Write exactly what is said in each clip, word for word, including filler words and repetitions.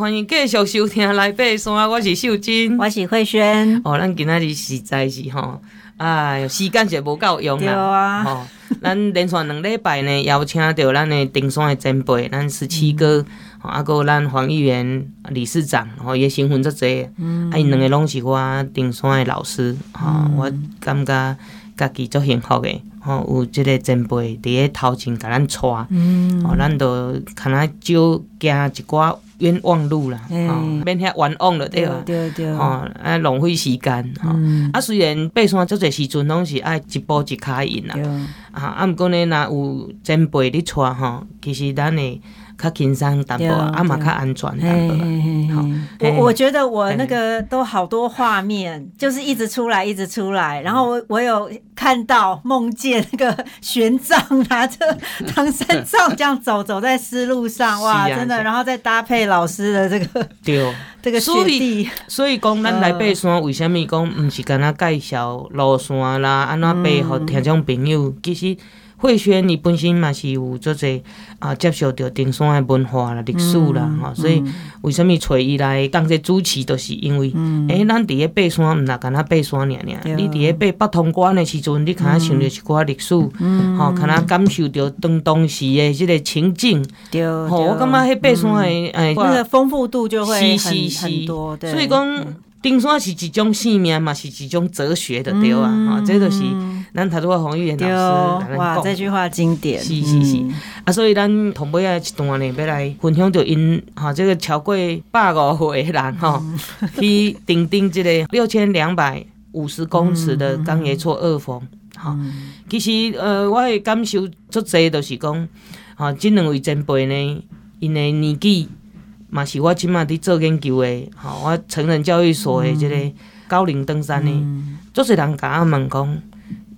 欢迎继续收听来爬山，我是秀真，我是慧萱。哦，咱今仔日实在是吼，哎，时间是无够用啦。对啊。吼、哦，咱连续两礼拜呢，邀请到咱的登山的前辈，咱十七哥，吼、嗯，啊，个咱黄议员、理事长，吼、哦，伊身份足侪。嗯。啊，因两个拢是我登山的老师，吼、哦嗯，我感觉家己足幸福的。哦，有即个前辈伫咧头前甲咱带，哦，咱就可能少行一寡冤枉路啦，哦，免遐冤枉了对吧？对对。哦，啊，浪费时间，哦，啊，虽然爬山足侪时阵拢是爱一步一脚印啦，啊，啊，毋过呢，若有前辈咧带吼，其实咱诶。较轻松淡薄，啊嘛较安全淡薄。好，我我觉得我那个都好多画面，就是一直出来，一直出来。然后我我有看到梦见那个玄奘拿着唐三藏这样走，走在丝路上，哇，真的。然后再搭配老师的这个对这个雪地，所以讲咱来爬山，为什么讲不是干那介绍路线啦，安怎爬互听众朋友，其实。慧萱，你本身嘛是有足侪啊，接受到登山的文化啦、历史啦，吼、嗯，所以为什么找伊来当这主持，就是因为，哎、嗯欸，咱伫咧爬山，唔呐，干呐爬山尔尔，你伫咧爬北通关的时阵，你可能想到一寡历史，吼、嗯，可能、喔、感受到当当时的这个情境，对，吼、喔，我感觉迄爬山的哎，那个丰富度就会很是是是很多，对，所以讲。嗯登山是一种生命嘛，是一种哲学的对啊，吼、嗯哦，这就是咱台湾黄玉元老师哇，这句话经典，是是是、嗯、啊，所以咱同尾啊一段呢，要来分享到因哈、哦、这个超过百五岁的人吼、哦嗯，去登登这个六千两百五十公尺的冈野错二峰哈、嗯哦。其实呃，我的感受足济，就是讲哈，这两位前辈呢，因的年纪。嘛是我即马伫做研究的，吼、哦，我成人教育所的即个高龄登山的，足、嗯、侪人甲我问讲，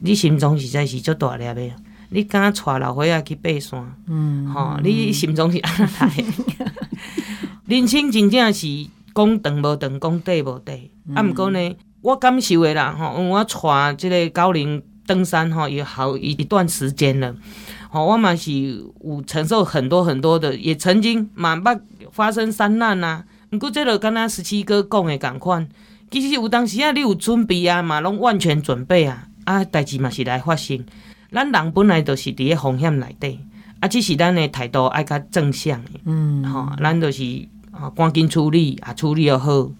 你心脏实在是足大粒的，你敢带老伙仔去爬山，吼、嗯哦，你心脏是安怎来的？人生真正是讲长无长，讲短无短。啊，毋过呢，我感受的啦，吼，因为我带即个高龄登山吼，有好一一段时间了。哦，我嘛是有承受很多很多的，也曾经嘛捌发生山难啊。不过这就敢若十七哥讲的同款，其实有当时啊，你有准备啊，嘛拢万全准备啊，啊，代志嘛是来发生。咱人本来就是伫个风险内底，啊，只是咱的态度爱较正向的，嗯，吼、哦，咱就是啊，赶紧处理啊，处理又好，吼、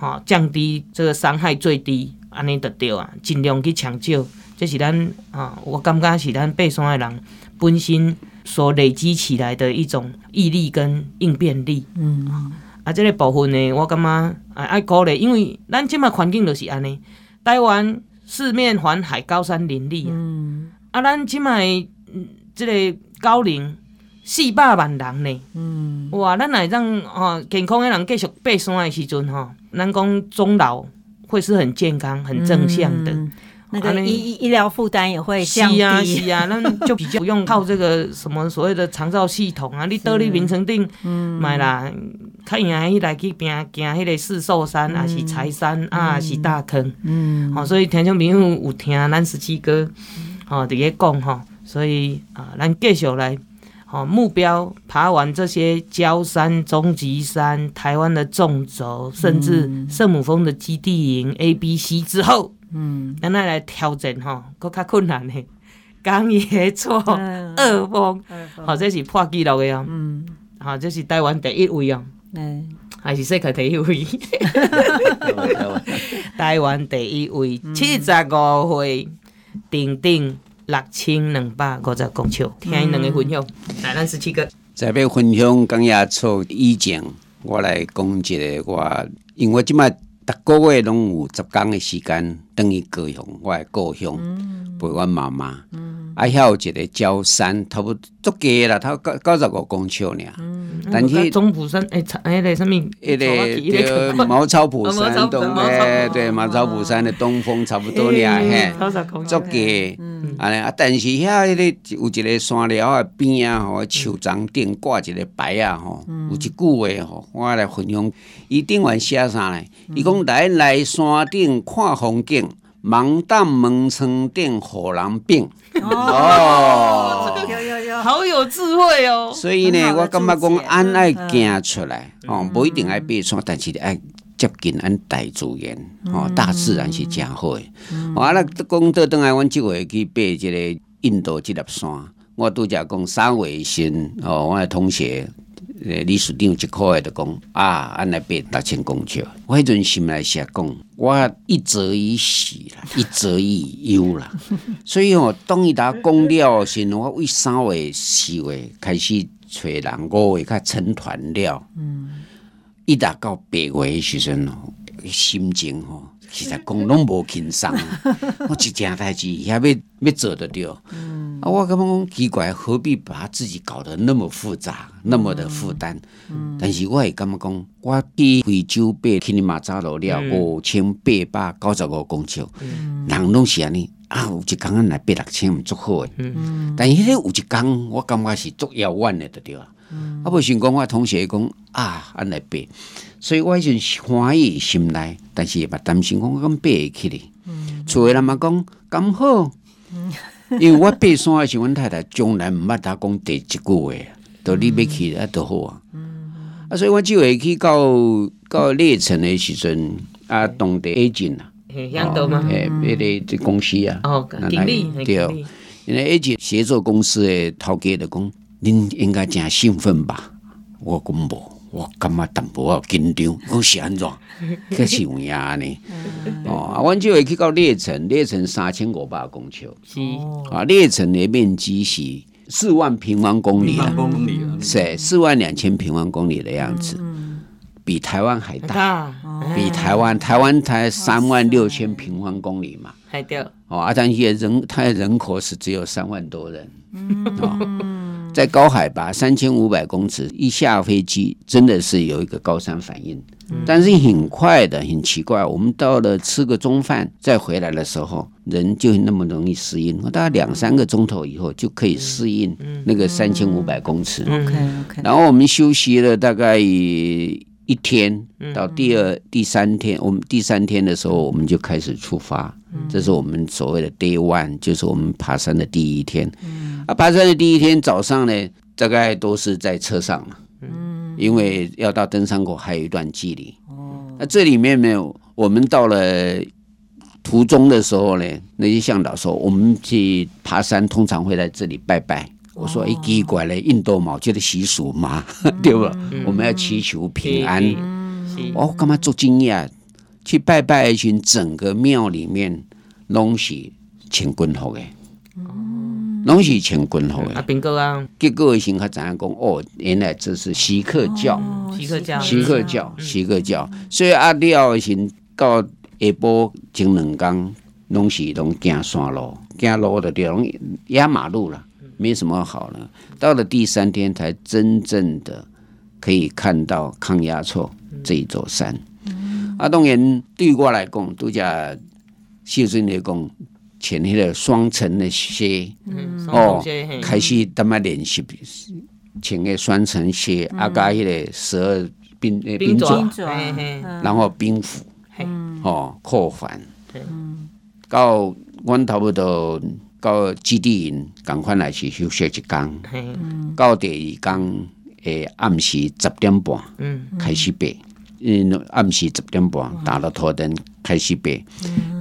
哦，降低这个伤害最低，安尼就对啊，尽量去抢救。这是咱啊，我感觉是咱爬山的人本身所累积起来的一种毅力跟应变力。嗯，啊，这个部分呢，我感觉啊爱鼓励，因为咱即卖环境就是安尼，台湾四面环海，高山林立。嗯，啊，咱即卖这个高龄四百万人呢。嗯，哇，咱来让哦健康的人继续爬山的时阵吼，咱讲终老会是很健康、很正向的。嗯那个医医疗负担也会降低，啊是啊，那、啊、就比较不用靠这个什么所谓的长照系统啊，你倒立眠床顶，买啦，较硬起来去拼行迄个四兽山啊，是柴山啊，是大坑，嗯，好、哦，所以听众朋友有听咱十七哥，哦，伫咧讲吼，所以啊，咱继续来，好、哦，目标爬完这些郊山、终极山、台湾的纵轴，甚至圣母峰的基地营 A、B、C 之后。嗯，咱来来调整吼，搁较困难嘞。冈野错二峰，好、哦，这是破纪录的哦。嗯，好、哦，这是台湾第一位哦。嗯，还是世界第一位。台湾第一位，七十五岁，顶顶六千两百五十公尺。听因两个分享，来，咱十七个。在要分享冈野错以前，我来讲一个我，因为我即卖。逐个月拢有十天的时间，等于高雄，我的故乡陪阮妈妈。啊，遐有一个礁山，差不多足低啦，它九九十五公尺尔。嗯，但是中埔山诶，迄个什么？迄个对茅草埔山东诶，对茅草埔山的东峰差不多尔嘿，足低。嗯，安尼啊，但是遐迄个有一个山寮啊边啊吼，树丛顶挂一个牌啊吼，有一句话吼，我来分享。伊顶完写啥呢？伊讲来来山顶看风景，忙到门窗顶火狼病哦，有有有，好有智慧哦。所以呢，我感觉讲安爱行出来、嗯、哦，不一定爱爬山，但是爱接近安大自然哦、嗯，大自然是真好的。我阿拉讲到等下，阮即回去爬一个印度这粒山，我拄则讲三月新哦，我的同学。理事长一块的就讲啊，安来爬六千公尺，我迄阵心内想讲，我一则以喜啦，一则以忧啦。所以哦，当伊达讲了时，我为三月、四月开始找人，五月才成团了。嗯，一达到八月的时阵哦，心情哦，实在讲拢无轻松。我一件代志也要要做得到。嗯啊，我感觉讲奇怪，何必把自己搞得那么复杂，那么的负担？嗯嗯、但是我也感觉讲，我去非洲爬乞力马扎罗了五千八百九十五公尺，嗯、人拢是安尼啊，有一天咱来爬六千唔足好诶、嗯。但是迄个有一天，我感觉是足遥远诶，对了。嗯、啊，不想讲我同学讲啊，安来爬，所以我迄阵欢喜心内，但是也勿担心讲咁爬会起哩。厝诶人嘛讲咁好。嗯因为我爬山的时候，阮太太从来唔捌他讲第一句话，到你要去啊，都好啊。啊，所以我就会去到到列城的时阵，啊，当地 agent 啊，香港吗？诶，迄个这公司啊，哦，经理，对，因为 agent 协作公司的头家就讲，恁应该真兴奋吧？我讲无。我感觉淡薄啊紧张，我是安怎？可是有影呢。哦，啊，阮就会去到列城，列城三千五百公尺。是啊，列城的面积是四万平方公里啦，是四万两千平方公里的样子，嗯、比台湾还大，嗯、比台湾台湾才三万六千平方公里嘛。还对。哦，啊，但是人它的人口是只有三万多人。嗯。哦在高海拔三千五百公尺，一下飞机真的是有一个高山反应，嗯、但是很快的，很奇怪。我们到了吃个中饭再回来的时候，人就那么容易适应。大概两三个钟头以后就可以适应那个三千五百公尺。嗯嗯嗯、然后我们休息了大概一天，到第二、第三天，我们第三天的时候我们就开始出发。这是我们所谓的 day one， 就是我们爬山的第一天。啊，爬山的第一天早上呢，大概都是在车上了，嗯、因为要到登山口还有一段距离。哦，那这里面呢，我们到了途中的时候呢，那些向导说，我们去爬山通常会在这里拜拜。我说，哎，奇怪嘞，印度嘛，这个习俗嘛，对不？嗯、我们要祈求平安。嗯、哦，干嘛做惊讶？去拜拜一群，整个庙里面拢是穿军服的，拢是穿军服的。啊，苹果啊！结果的时候才知影讲，哦，原来这是锡克教，锡克教，锡克教，锡克教。所以啊，了的时候到下晡前两天，拢是拢行山路，行路的就拢压马路了，没什么好了。到了第三天，才真正的可以看到康亚措这一座山。啊，当然对我来讲，都讲秀珍来讲，前迄个双层的鞋，嗯、哦，开始点啊练习，穿个双层鞋，嗯、啊加迄个十二冰冰爪，然后冰斧，嗯、哦扣环，嗯、到阮差不多到基地营，赶快来去休息一天，嗯、到第二天诶暗时十点半，嗯、开始爬。嗯，暗时十点半打了头灯开始爬，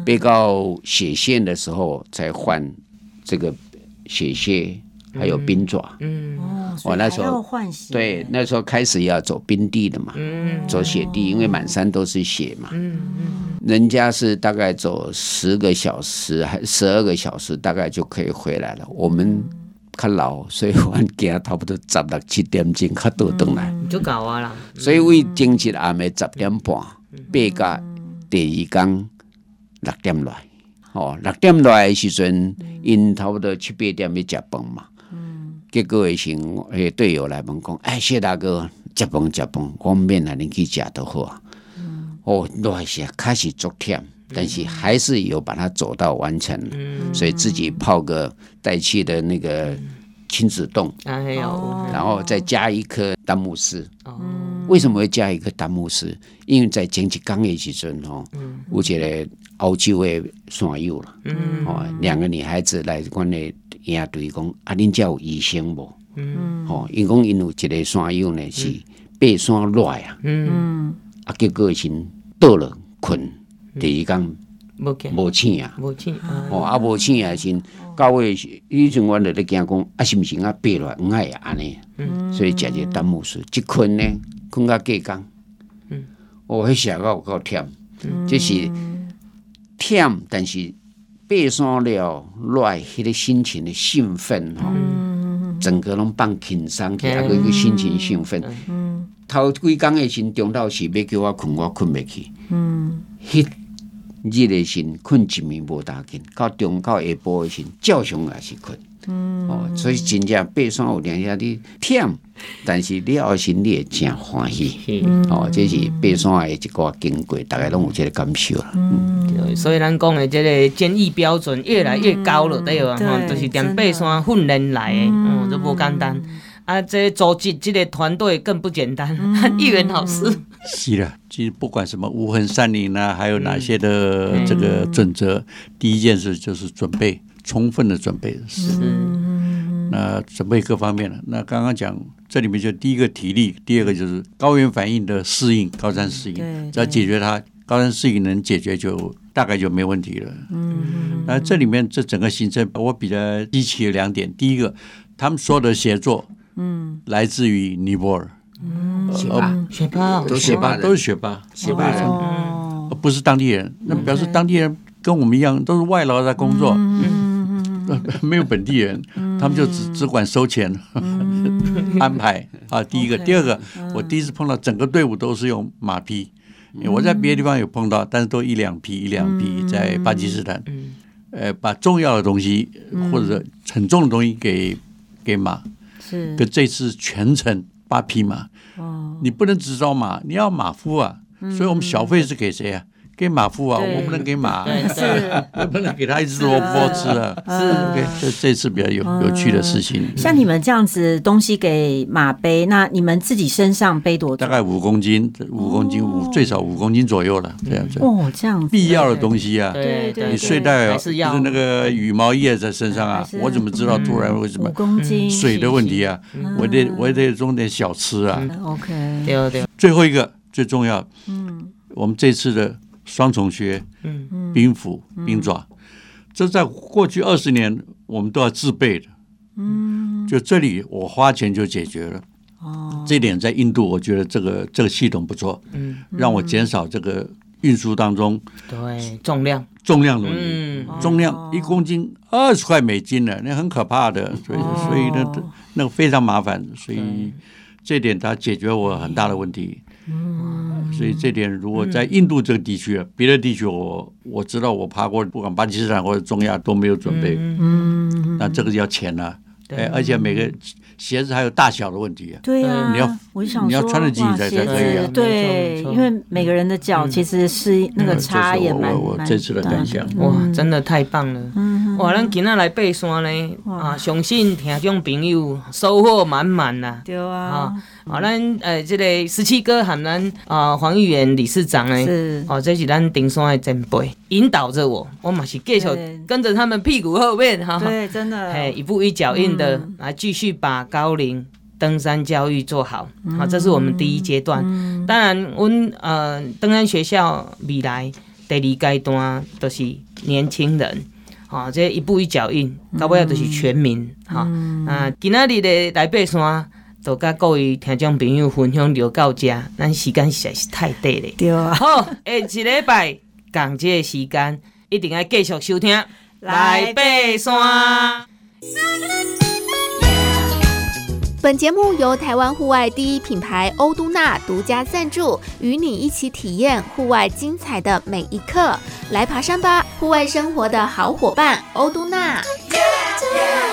爬到雪线的时候才换这个雪靴，还有冰爪。嗯，我、哦、那时候对那时候开始要走冰地的嘛，嗯、走雪地，因为满山都是雪嘛。嗯嗯、人家是大概走十个小时还十二个小时，大概就可以回来了。我们。较老，所以阮行差不多十六七点钟，较倒转来。就够啊啦！所以为前一暗的十点半，爬到第二天六点来。哦，六点来的时阵，因差不多七八点要食饭嘛。嗯。结果的时候，迄队友来问讲：“哎，谢大哥，食饭食饭，我免啊，恁去食就好啊。”嗯。哦，落是开始足忝。但是还是有把它走到完成，嗯、所以自己泡个带气的那个亲子冻，哎呦，然后再加一颗丹木斯。哦，为什么会加一颗丹木斯？因为在前一天的时候，有一个澳洲的山友啦，嗯，哦，两个女孩子来阮的营队讲，啊，恁家有医生无？嗯，哦，因讲因有一个山友呢是爬山落来啊，嗯，啊，结果是倒了困，第一天无醒啊，无醒，哦，啊，无醒啊是，到尾以前我就咧惊讲，啊，是毋是啊爬落唔爱啊安尼，嗯，所以食一丹木水，一困呢困到隔天，嗯，哦，迄下个有够忝，这是。忝，但是爬山了，來迄个心情的兴奋吼，整个拢放轻松去，啊个个心情兴奋。头几工的时，中昼时要叫我困，我困袂去。嗯，迄日的时困一暝无大紧，到中到下晡的时照常也是困。嗯，哦，所以真正爬山有两下你忝，但是你后生你会真欢喜。哦，这是爬山的一个经过，大家拢有这个感受啦。嗯，对，所以咱讲的这个建议标准越来越高了，对哇，吼，就是踮爬山训练来的，嗯，都不简单。啊，这组织这个团队更不简单。议员老师，是啦，其实不管什么无痕山林啊，还有哪些的这个准则，第一件事就是准备。充分的准备是，那准备各方面了。那刚刚讲这里面就第一个体力，第二个就是高原反应的适应，高山适应，只要解决它，高山适应能解决就大概就没问题了。嗯，那这里面这整个行程我比较稀奇的两点，第一个，他们所有的协作，嗯，来自于尼泊尔，嗯，雪巴，雪巴都是雪巴，都是雪巴，雪巴人，哦，不是当地人，那表示当地人跟我们一样都是外劳在工作。没有本地人，他们就 只, 只管收钱安排啊。第一个，第二个，我第一次碰到整个队伍都是用马匹，我在别的地方有碰到，但是都一两匹一两匹在巴基斯坦，呃，把重要的东西或者很重的东西给给马。是，可这次全程八匹马，你不能只招马，你要马夫啊。所以我们小费是给谁啊？给马夫啊，我不能给马，我不能给他一只萝卜吃啊。是，这这次比较有有趣的事情。像你们这样子东西给马背，那你们自己身上背多少？大概五公斤，五公斤五最少五公斤左右了，这样子。哦，这样子。必要的东西啊，对对，你睡袋就是那个羽毛叶在身上啊，我怎么知道突然为什么？五公斤。水的问题啊，我得我得弄点小吃啊。OK， 对对。最后一个最重要，嗯，我们这次的。双重靴、冰斧、冰爪，这在过去二十年我们都要自备的。嗯，就这里我花钱就解决了。哦，这点在印度我觉得这个这个系统不错。嗯，让我减少这个运输当中对重量重量轮椅，重量一公斤二十块美金了，那很可怕的。所以所以呢，那个非常麻烦，所以这点它解决我很大的问题。嗯，所以这点如果在印度这个地区，别的地区我我知道我爬过，不管巴基斯坦或者中亚都没有准备。嗯，那这个要钱啊，哎，而且每个鞋子还有大小的问题啊。对啊，你要我想你要穿得进去才才可以啊。对，因为每个人的脚其实是那个差也蛮。我这次的感想，哇，真的太棒了！哇，咱今仔来爬山呢，啊，相信听众朋友收获满满啦。对啊。好，咱呃，这个十七哥和咱啊、呃、黄议员理事长呢，哦，这是咱登山的前辈，引导着我，我嘛是继续跟着他们屁股后面哈。对，真的，哎，一步一脚印的、嗯、来继续把高龄登山教育做好。好、嗯，这是我们第一阶段。嗯、当然，我们呃登山学校未来第二阶段就是年轻人。好、哦，这一步一脚印，到尾就是全民。哈、嗯哦、啊，今仔日的来爬山。就甲各位听众朋友分享聊到这，咱时间实在是太短了。对啊，好，下一礼拜同这个时间，一定要继续收听。来爬山。本节目由台湾户外第一品牌欧都娜独家赞助，与你一起体验户外精彩的每一刻。来爬山吧，户外生活的好伙伴，欧都娜。Yeah, yeah.